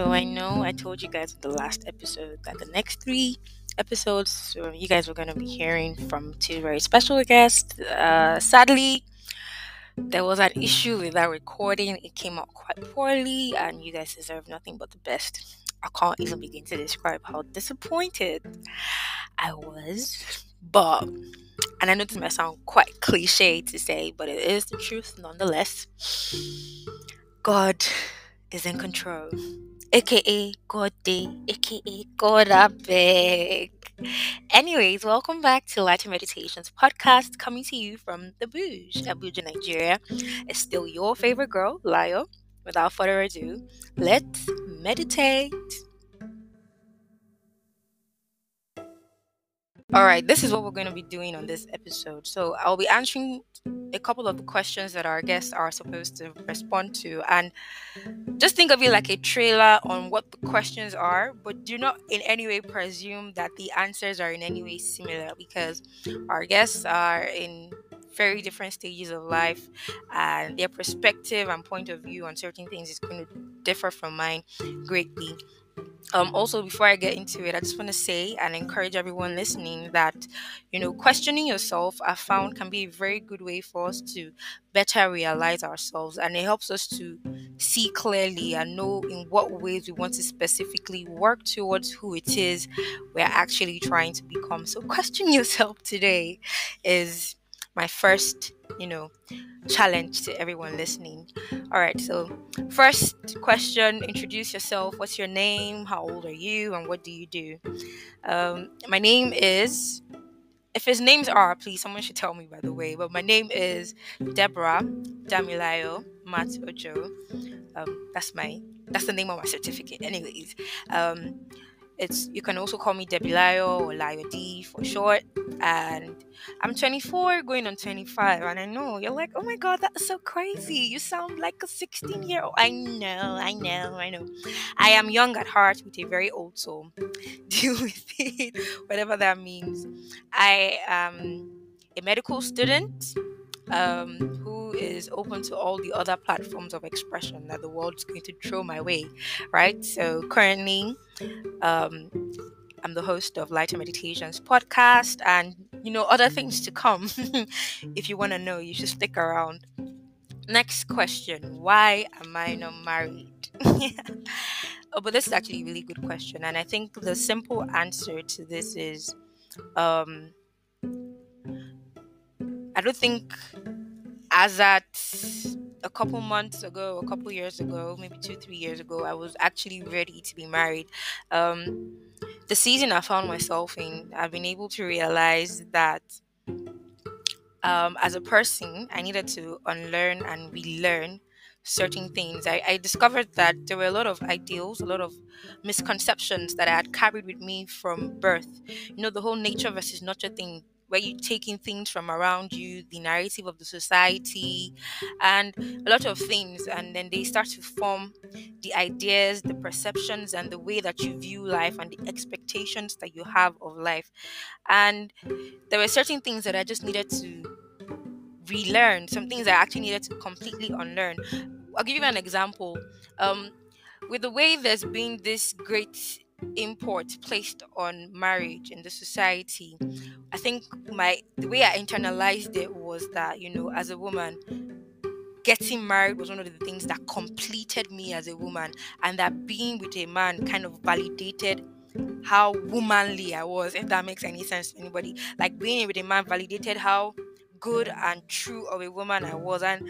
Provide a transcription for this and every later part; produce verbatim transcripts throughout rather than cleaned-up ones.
So I know I told you guys in the last episode that the next three episodes uh, you guys were going to be hearing from two very special guests. Uh, sadly, there was an issue with that recording. It came out quite poorly, and you guys deserve nothing but the best. I can't even begin to describe how disappointed I was. But, and I know this might sound quite cliche to say, but it is the truth nonetheless. God is in control. A K A God Day, A K A God Abeg. Anyways, welcome back to Lighty Meditations podcast, coming to you from the Bouge, Abuja, Nigeria. It's still your favorite girl, Layo. Without further ado, let's meditate. All right, this is what we're going to be doing on this episode. So I'll be answering a couple of the questions that our guests are supposed to respond to, and just think of it like a trailer on what the questions are, but do not in any way presume that the answers are in any way similar, because our guests are in very different stages of life, and their perspective and point of view on certain things is going to differ from mine greatly. Um, also, before I get into it, I just want to say and encourage everyone listening that, you know, questioning yourself, I found, can be a very good way for us to better realize ourselves, and it helps us to see clearly and know in what ways we want to specifically work towards who it is we're actually trying to become. So question yourself today is my first, you know, challenge to everyone listening. All right, so first question, introduce yourself. What's your name? How old are you? And what do you do? Um, my name is, if his names are, please, someone should tell me, by the way. But my name is Deborah Damilayo Mat-Ojo. Um, that's my, that's the name of my certificate. Anyways, um, it's, you can also call me Debilayo or Layo D for short. And I'm twenty-four going on twenty-five, and I know you're like, oh my god, that's so crazy, you sound like a sixteen year old. I know I know I know I am young at heart with a very old soul. Deal with it, whatever that means. I am a medical student um who is open to all the other platforms of expression that the world is going to throw my way, right? So currently um I'm the host of Lighter Meditations podcast, and, you know, other things to come. If you want to know, you should stick around. Next question, why am I not married? Oh, but this is actually a really good question, and I think the simple answer to this is, um, I don't think as at a couple months ago, a couple years ago, maybe two, three years ago, I was actually ready to be married. Um... The season I found myself in, I've been able to realize that um, as a person, I needed to unlearn and relearn certain things. I, I discovered that there were a lot of ideals, a lot of misconceptions that I had carried with me from birth. You know, the whole nature versus nurture thing, where you're taking things from around you, the narrative of the society, and a lot of things. And then they start to form the ideas, the perceptions, and the way that you view life and the expectations that you have of life. And there were certain things that I just needed to relearn, some things I actually needed to completely unlearn. I'll give you an example. Um, with the way there's been this great import placed on marriage in the society, I think my the way I internalized it was that, you know, as a woman, getting married was one of the things that completed me as a woman, and that being with a man kind of validated how womanly I was, if that makes any sense to anybody. Like, being with a man validated how good and true of a woman I was, and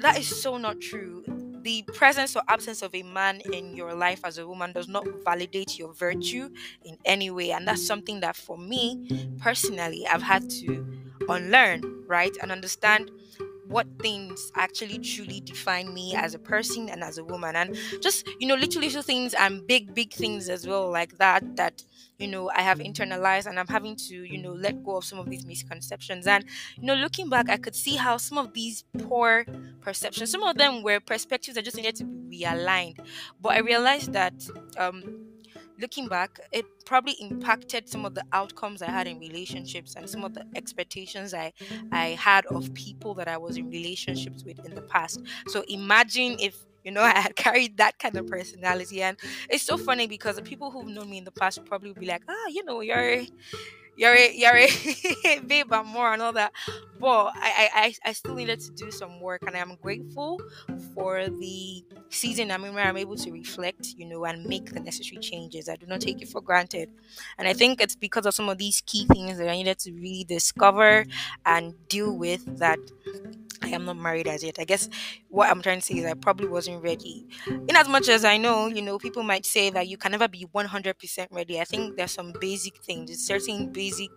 that is so not true. The presence or absence of a man in your life as a woman does not validate your virtue in any way. And that's something that, for me personally, I've had to unlearn, right? And understand what things actually truly define me as a person and as a woman. And just, you know, little, little things and big, big things as well, like that, that, you know, I have internalized, and I'm having to, you know, let go of some of these misconceptions. And, you know, looking back, I could see how some of these poor perceptions, some of them were perspectives that just needed to be realigned. But I realized that, um, looking back, it probably impacted some of the outcomes I had in relationships and some of the expectations I, I had of people that I was in relationships with in the past. So imagine if You know, I had carried that kind of personality. And it's so funny because the people who've known me in the past would probably be like, ah, oh, you know, you're you're a, you're a babe and more and all that. But I, I, I still needed to do some work, and I'm grateful for the season I'm in where I'm able to reflect, you know, and make the necessary changes. I do not take it for granted. And I think it's because of some of these key things that I needed to really discover and deal with that I am not married as yet. I guess what I'm trying to say is I probably wasn't ready. In as much as I know, you know, people might say that you can never be one hundred percent ready. I think there's some basic things. There's certain basic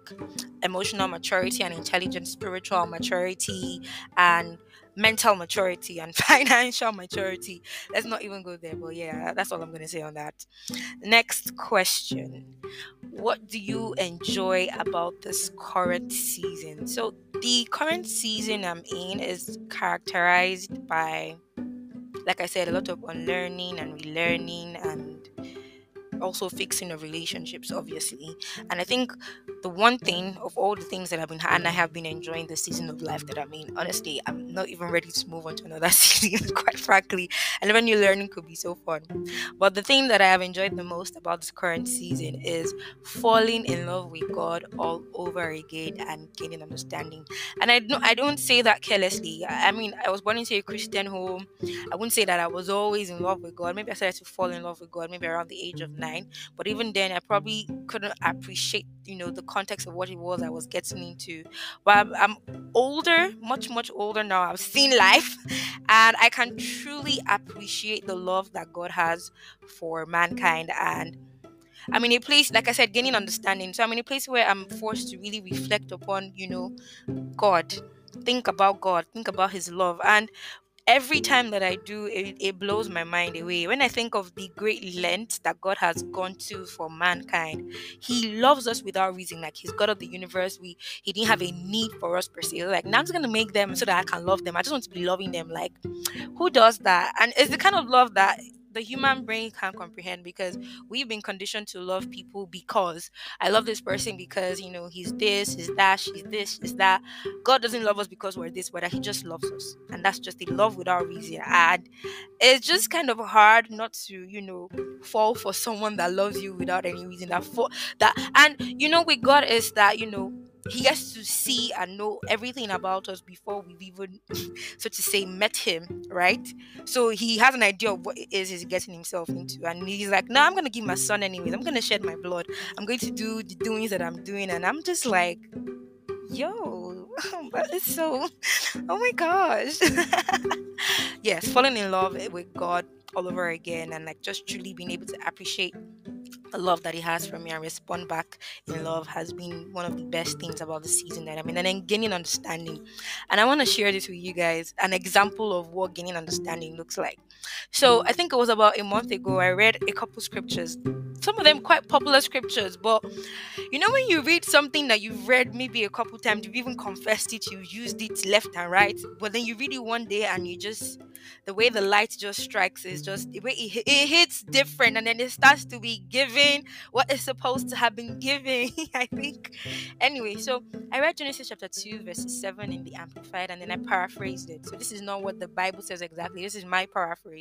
emotional maturity and intelligent spiritual maturity and mental maturity and financial maturity. Let's not even go there. But yeah, that's all I'm going to say on that. Next question. What do you enjoy about this current season? So the current season I'm in is characterized by, like I said, a lot of unlearning and relearning, and also fixing of relationships, obviously. And I think the one thing of all the things that I've been and I have been enjoying the season of life that I mean, honestly, I'm not even ready to move on to another season, quite frankly. And even new learning could be so fun. But the thing that I have enjoyed the most about this current season is falling in love with God all over again and gaining understanding. And I don't, I don't say that carelessly. I mean, I was born into a Christian home. I wouldn't say that I was always in love with God. Maybe I started to fall in love with God maybe around the age of nine. But even then, I probably couldn't appreciate, you know, the context of what it was I was getting into. But I'm, I'm older, much, much older now. I've seen life, and I can truly appreciate the love that God has for mankind. And I'm in a place, like I said, gaining understanding. So I'm in a place where I'm forced to really reflect upon, you know, God. Think about God. Think about His love. And every time that I do, it, it blows my mind away. When I think of the great length that God has gone to for mankind, He loves us without reason. Like, He's God of the universe. We He didn't have a need for us per se. Like, now I'm just going to make them so that I can love them. I just want to be loving them. Like, who does that? And it's the kind of love that the human brain can't comprehend, because we've been conditioned to love people because I love this person because, you know, he's this, he's that, she's this, she's that. God doesn't love us because we're this, but He just loves us. And that's just the love without reason. And it's just kind of hard not to, you know, fall for someone that loves you without any reason. That for that, and you know, with God is that, you know, He gets to see and know everything about us before we've even, so to say, met Him, right? So He has an idea of what it is He's getting Himself into. And He's like, no, nah, I'm going to give my son anyways. I'm going to shed my blood. I'm going to do the doings that I'm doing. And I'm just like, yo, that is so, oh my gosh. Yes, falling in love with God all over again, and like just truly being able to appreciate the love that He has for me and respond back in love has been one of the best things about the season that I'm in. And then gaining understanding, and I want to share this with you guys, an example of what gaining understanding looks like. So I think it was about a month ago, I read a couple scriptures, some of them quite popular scriptures, but you know, when you read something that you've read maybe a couple times, you've even confessed it, you've used it left and right, but then you read it one day and you just, the way the light just strikes is just, the way it, it hits different, and then it starts to be given what is supposed to have been given. I think anyway, so I read Genesis chapter two verses seven in the Amplified, and then I paraphrased it. So this is not what the Bible says exactly, this is my paraphrase.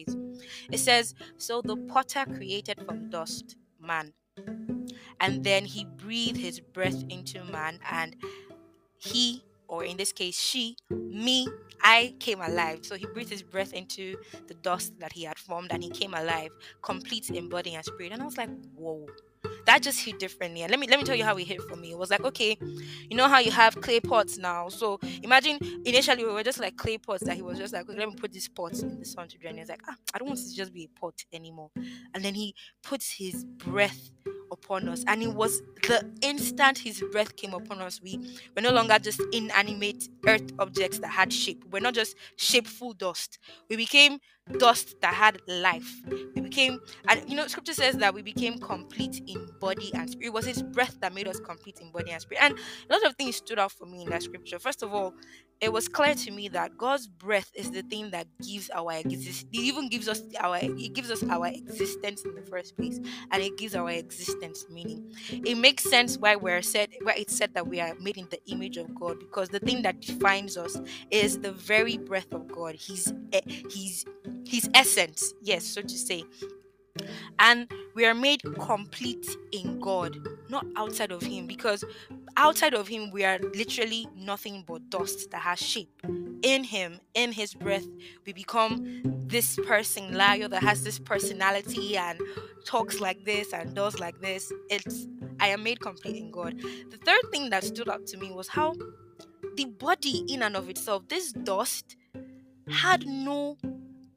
It says, so the potter created from dust man, and then he breathed his breath into man, and he, or in this case she, me, I came alive. So he breathed his breath into the dust that he had formed, and he came alive, complete in body and spirit. And I was like, whoa, that just hit differently. And let me let me tell you how it hit for me. It was like, okay, you know how you have clay pots now? So imagine initially we were just like clay pots that He was just like, let me put this pot in the sun to drain. He's like, ah, I don't want it to just be a pot anymore. And then He puts His breath upon us, and it was the instant His breath came upon us, we were no longer just inanimate earth objects that had shape. We're not just shapeful dust. We became dust that had life. We became, and you know, scripture says that we became complete in body and spirit. It was his breath that made us complete in body and spirit. And a lot of things stood out for me in that scripture. First of all, it was clear to me that God's breath is the thing that gives our existence. It even gives us our it gives us our existence in the first place, and it gives our existence meaning. It makes sense why we're said why it's said that we are made in the image of God, because the thing that defines us is the very breath of God, his his his essence, yes, so to say. And we are made complete in God, not outside of him, because outside of him we are literally nothing but dust that has shape. In him, in his breath, we become this person, Layo, that has this personality and talks like this and does like this. It's I am made complete in God. The third thing that stood out to me was how the body in and of itself, this dust, had no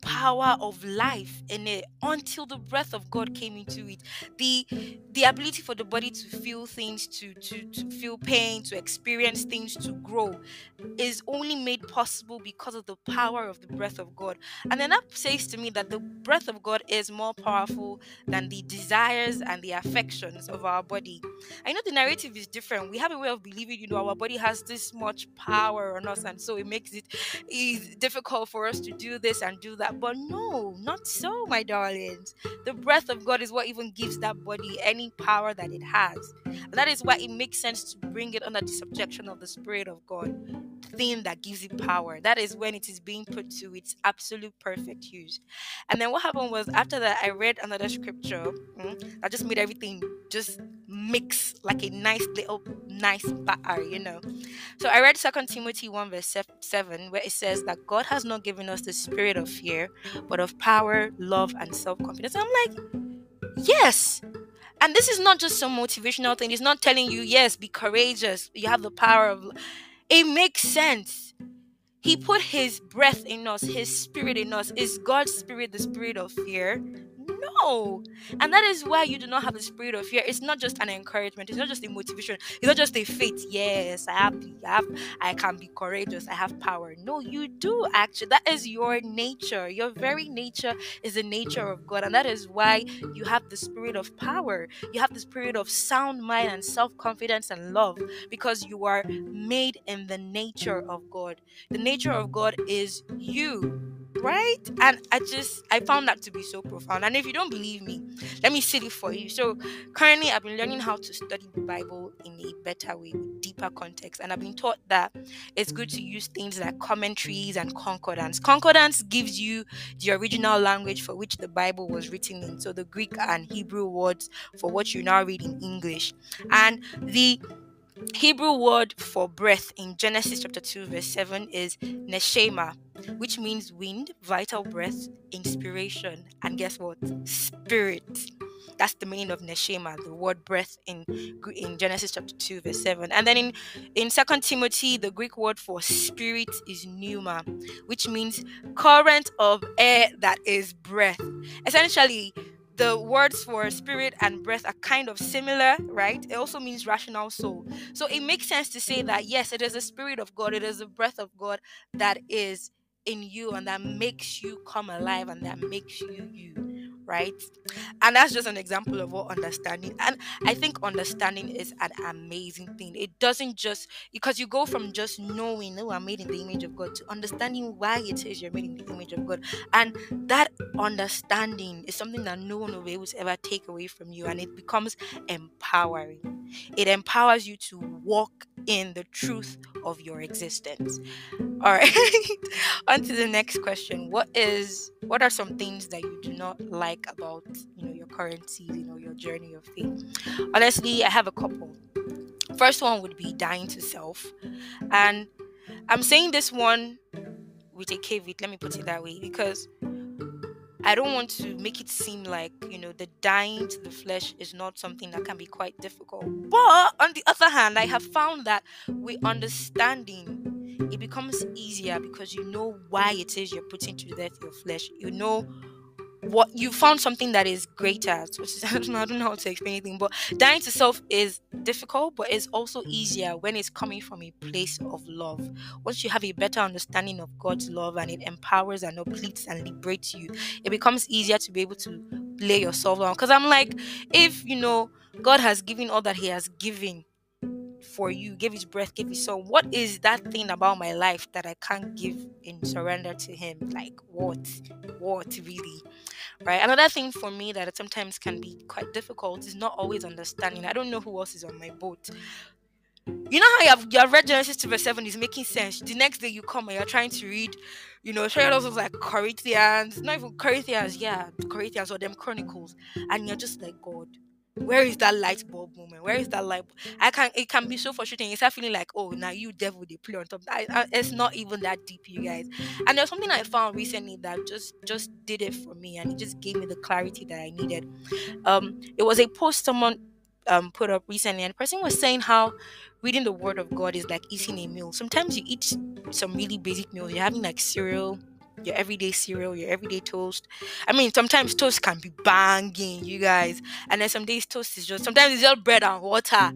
power of life in it until the breath of God came into it. The the ability for the body to feel things, to, to to feel pain, to experience things, to grow, is only made possible because of the power of the breath of God. And then that says to me that the breath of God is more powerful than the desires and the affections of our body. I know the narrative is different. We have a way of believing, you know, our body has this much power on us, and so it makes it is difficult for us to do this and do that. But no, not so, my darlings. The breath of God is what even gives that body any power that it has. And that is why it makes sense to bring it under the subjection of the Spirit of God, the thing that gives it power. That is when it is being put to its absolute perfect use. And then what happened was, after that, I read another scripture mm, that just made everything just mix like a nice little nice batter, you know. So I read Second Timothy one verse seven, where it says that God has not given us the spirit of fear, but of power, love, and self-confidence. I'm like, yes. And this is not just some motivational thing. It's not telling you, yes, be courageous, you have the power of love. It makes sense. He put his breath in us, his spirit in us. Is God's spirit the spirit of fear? No. And that is why you do not have the spirit of fear. It's not just an encouragement. It's not just a motivation. It's not just a faith. Yes, I have, I have, I can be courageous. I have power. No, you do actually. That is your nature. Your very nature is the nature of God. And that is why you have the spirit of power. You have the spirit of sound mind and self-confidence and love, because you are made in the nature of God. The nature of God is you. Right? And I just, I found that to be so profound. And if you don't believe me, let me say it for you. So currently I've been learning how to study the Bible in a better way, with deeper context. And I've been taught that it's good to use things like commentaries and concordance. Concordance gives you the original language for which the Bible was written in. So the Greek and Hebrew words for what you now read in English. And the Hebrew word for breath in Genesis chapter two verse seven is neshama, which means wind, vital breath, inspiration, and guess what? Spirit. That's the meaning of neshama, the word breath in in Genesis chapter two verse seven. And then in in Second Timothy, the Greek word for spirit is pneuma, which means current of air that is breath. Essentially, the words for spirit and breath are kind of similar, right? It also means rational soul. So it makes sense to say that, yes, it is the spirit of God, it is the breath of God that is in you and that makes you come alive and that makes you you, right? And that's just an example of what understanding, and I think understanding is an amazing thing. It doesn't just, because you go from just knowing, oh, I'm made in the image of God, to understanding why it is you're made in the image of God. And that understanding is something that no one will be able to ever take away from you, and it becomes empowering. It empowers you to walk in the truth of your existence. All right. On to the next question. What is what are some things that you do not like about, you know, your current season or your journey of faith? Honestly, I have a couple. First one would be dying to self. And I'm saying this one with a caveat, let me put it that way, because I don't want to make it seem like, you know, the dying to the flesh is not something that can be quite difficult. But on the other hand, I have found that with understanding, it becomes easier, because you know why it is you're putting to death your flesh. You know what you found something that is greater. So I don't know how to explain anything, but dying to self is difficult, but it's also easier when it's coming from a place of love. Once you have a better understanding of God's love and it empowers and uplifts and liberates you, it becomes easier to be able to lay yourself down. Because I'm like, if you know God has given all that he has given for you. Gave his breath, gave his soul. What is that thing about my life that I can't give in surrender to him? Like what? What really? Right? Another thing for me that sometimes can be quite difficult is not always understanding. I don't know who else is on my boat. You know how you have, you have read Genesis two verse seven is making sense. The next day you come and you're trying to read, you know, try those like Corinthians, not even Corinthians, yeah, Corinthians or them Chronicles, and you're just like, God, where is that light bulb moment? Where is that light bulb? I can it can be so frustrating. You start feeling like, oh, now you devil, they play on top. I, I, it's not even that deep, you guys. And there's something I found recently that just just did it for me, and it just gave me the clarity that I needed. Um, it was a post someone um put up recently, and the person was saying how reading the word of God is like eating a meal. Sometimes you eat some really basic meals. You're having like cereal, your everyday cereal, your everyday toast. I mean, sometimes toast can be banging, you guys, and then some days toast is just, sometimes it's just bread and water.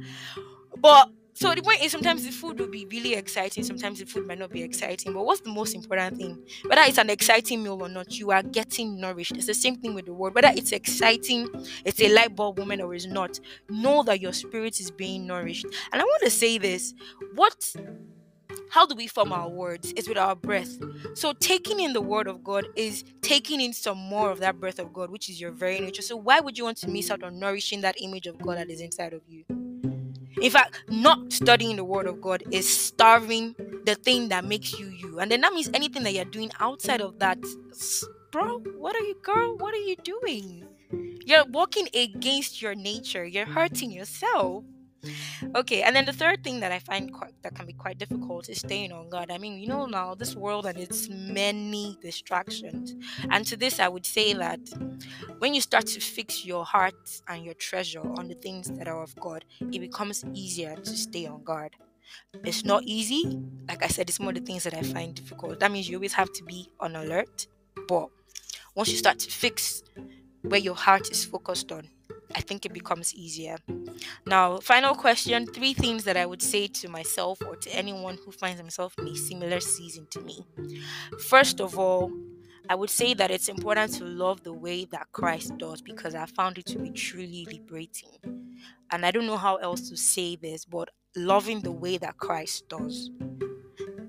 But so the point is, sometimes the food will be really exciting, sometimes the food might not be exciting, but what's the most important thing? Whether it's an exciting meal or not, you are getting nourished. It's the same thing with the word. Whether it's exciting, it's a light bulb moment or it's not, know that your spirit is being nourished. And I want to say this, what how do we form our words? It's with our breath. So taking in the word of God is taking in some more of that breath of God, which is your very nature. So why would you want to miss out on nourishing that image of God that is inside of you? In fact, not studying the word of God is starving the thing that makes you you. And then that means anything that you're doing outside of that, bro, what are you, girl? What are you doing? You're walking against your nature. You're hurting yourself. Okay, and then the third thing that I find quite, that can be quite difficult is staying on God. I mean, you know, now this world and its many distractions. And to this, I would say that when you start to fix your heart and your treasure on the things that are of God, it becomes easier to stay on God. It's not easy. Like I said, it's more the things that I find difficult. That means you always have to be on alert. But once you start to fix where your heart is focused on, I think it becomes easier. Now, final question, three things that I would say to myself or to anyone who finds themselves in a similar season to me. First of all, I would say that it's important to love the way that Christ does, because I found it to be truly liberating. And I don't know how else to say this, but loving the way that Christ does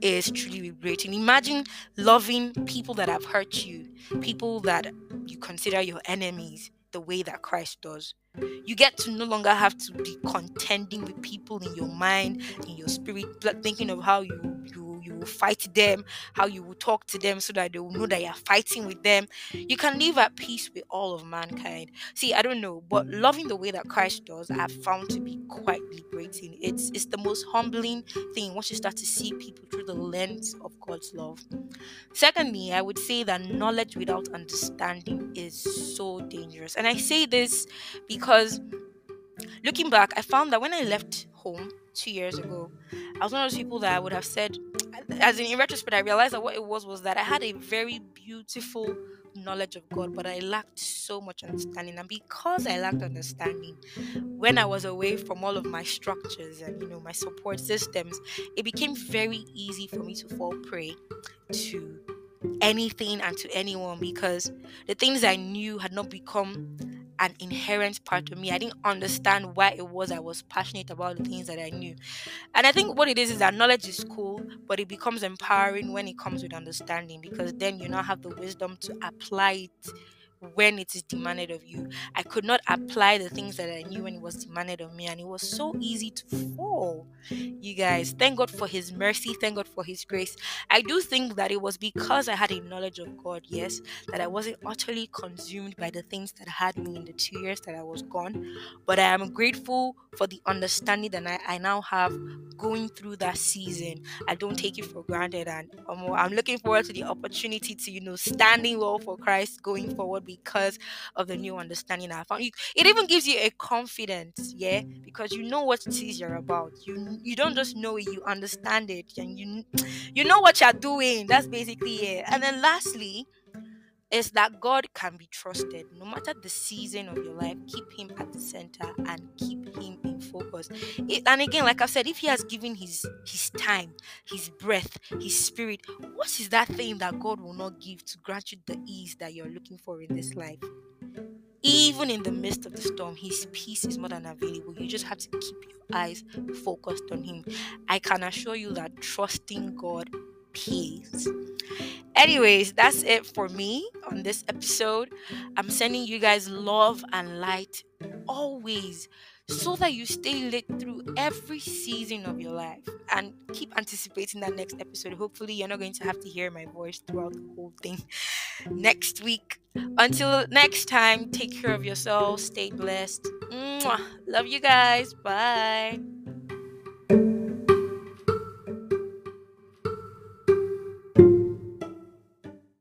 is truly liberating. Imagine loving people that have hurt you, people that you consider your enemies, the way that Christ does. You get to no longer have to be contending with people in your mind, in your spirit, thinking of how you you you will fight them, how you will talk to them so that they will know that you're fighting with them. You can live at peace with all of mankind. See, I don't know, but loving the way that Christ does, I've found to be quite liberating. It's it's the most humbling thing once you start to see people through the lens of God's love. Secondly, I would say that knowledge without understanding is so dangerous. And I say this because Because looking back, I found that when I left home two years ago, I was one of those people that I would have said, as in, in retrospect, I realized that what it was was that I had a very beautiful knowledge of God, but I lacked so much understanding. And because I lacked understanding, when I was away from all of my structures and, you know, my support systems, it became very easy for me to fall prey to anything and to anyone, because the things I knew had not become an inherent part of me. I didn't understand why it was I was passionate about the things that I knew. And I think what it is is that knowledge is cool, but it becomes empowering when it comes with understanding, because then you now have the wisdom to apply it when it is demanded of you. I could not apply the things that I knew when it was demanded of me, and it was so easy to fall. You guys, thank God for his mercy, thank God for his grace. I do think that it was because I had a knowledge of God, yes, that I wasn't utterly consumed by the things that had me in the two years that I was gone. But I am grateful for the understanding that I, I now have going through that season. I don't take it for granted, and um, I'm looking forward to the opportunity to, you know, standing well for Christ going forward, because of the new understanding I found. It even gives you a confidence, yeah, because you know what it is you're about. You you don't just know it, you understand it, and you you know what you're doing. That's basically it. And then lastly, is that God can be trusted. No matter the season of your life, keep him at the center and keep him in focus. It, and again, like I've said, if he has given his his time, his breath, his spirit, what is that thing that God will not give to grant you the ease that you're looking for in this life? Ease even in the midst of the storm, his peace is more than available. You just have to keep your eyes focused on him. I can assure you that trusting God peace. Anyways, that's it for me on this episode. I'm sending you guys love and light always, so that you stay lit through every season of your life, and keep anticipating that next episode. Hopefully you're not going to have to hear my voice throughout the whole thing next week. Until next time, take care of yourself, stay blessed. Mwah. Love you guys. Bye.